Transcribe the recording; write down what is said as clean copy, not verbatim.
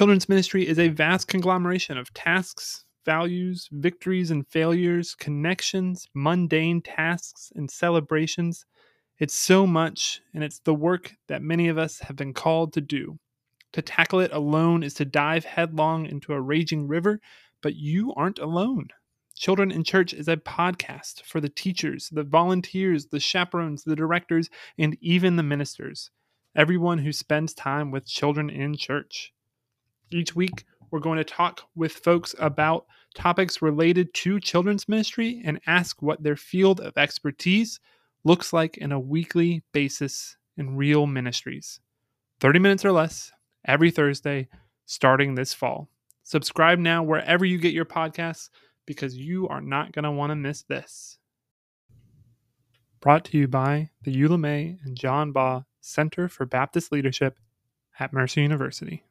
Children's ministry is a vast conglomeration of tasks, values, victories and failures, connections, mundane tasks, and celebrations. It's so much, and it's the work that many of us have been called to do. To tackle it alone is to dive headlong into a raging river, but you aren't alone. Children in Church is a podcast for the teachers, the volunteers, the chaperones, the directors, and even the ministers. Everyone who spends time with Children in Church. Each week, we're going to talk with folks about topics related to children's ministry and ask what their field of expertise looks like in a weekly basis in real ministries. 30 minutes or less every Thursday starting this fall. Subscribe now wherever you get your podcasts because you are not going to want to miss this. Brought to you by the Eula Mae and John Baugh Center for Baptist Leadership at Mercer University.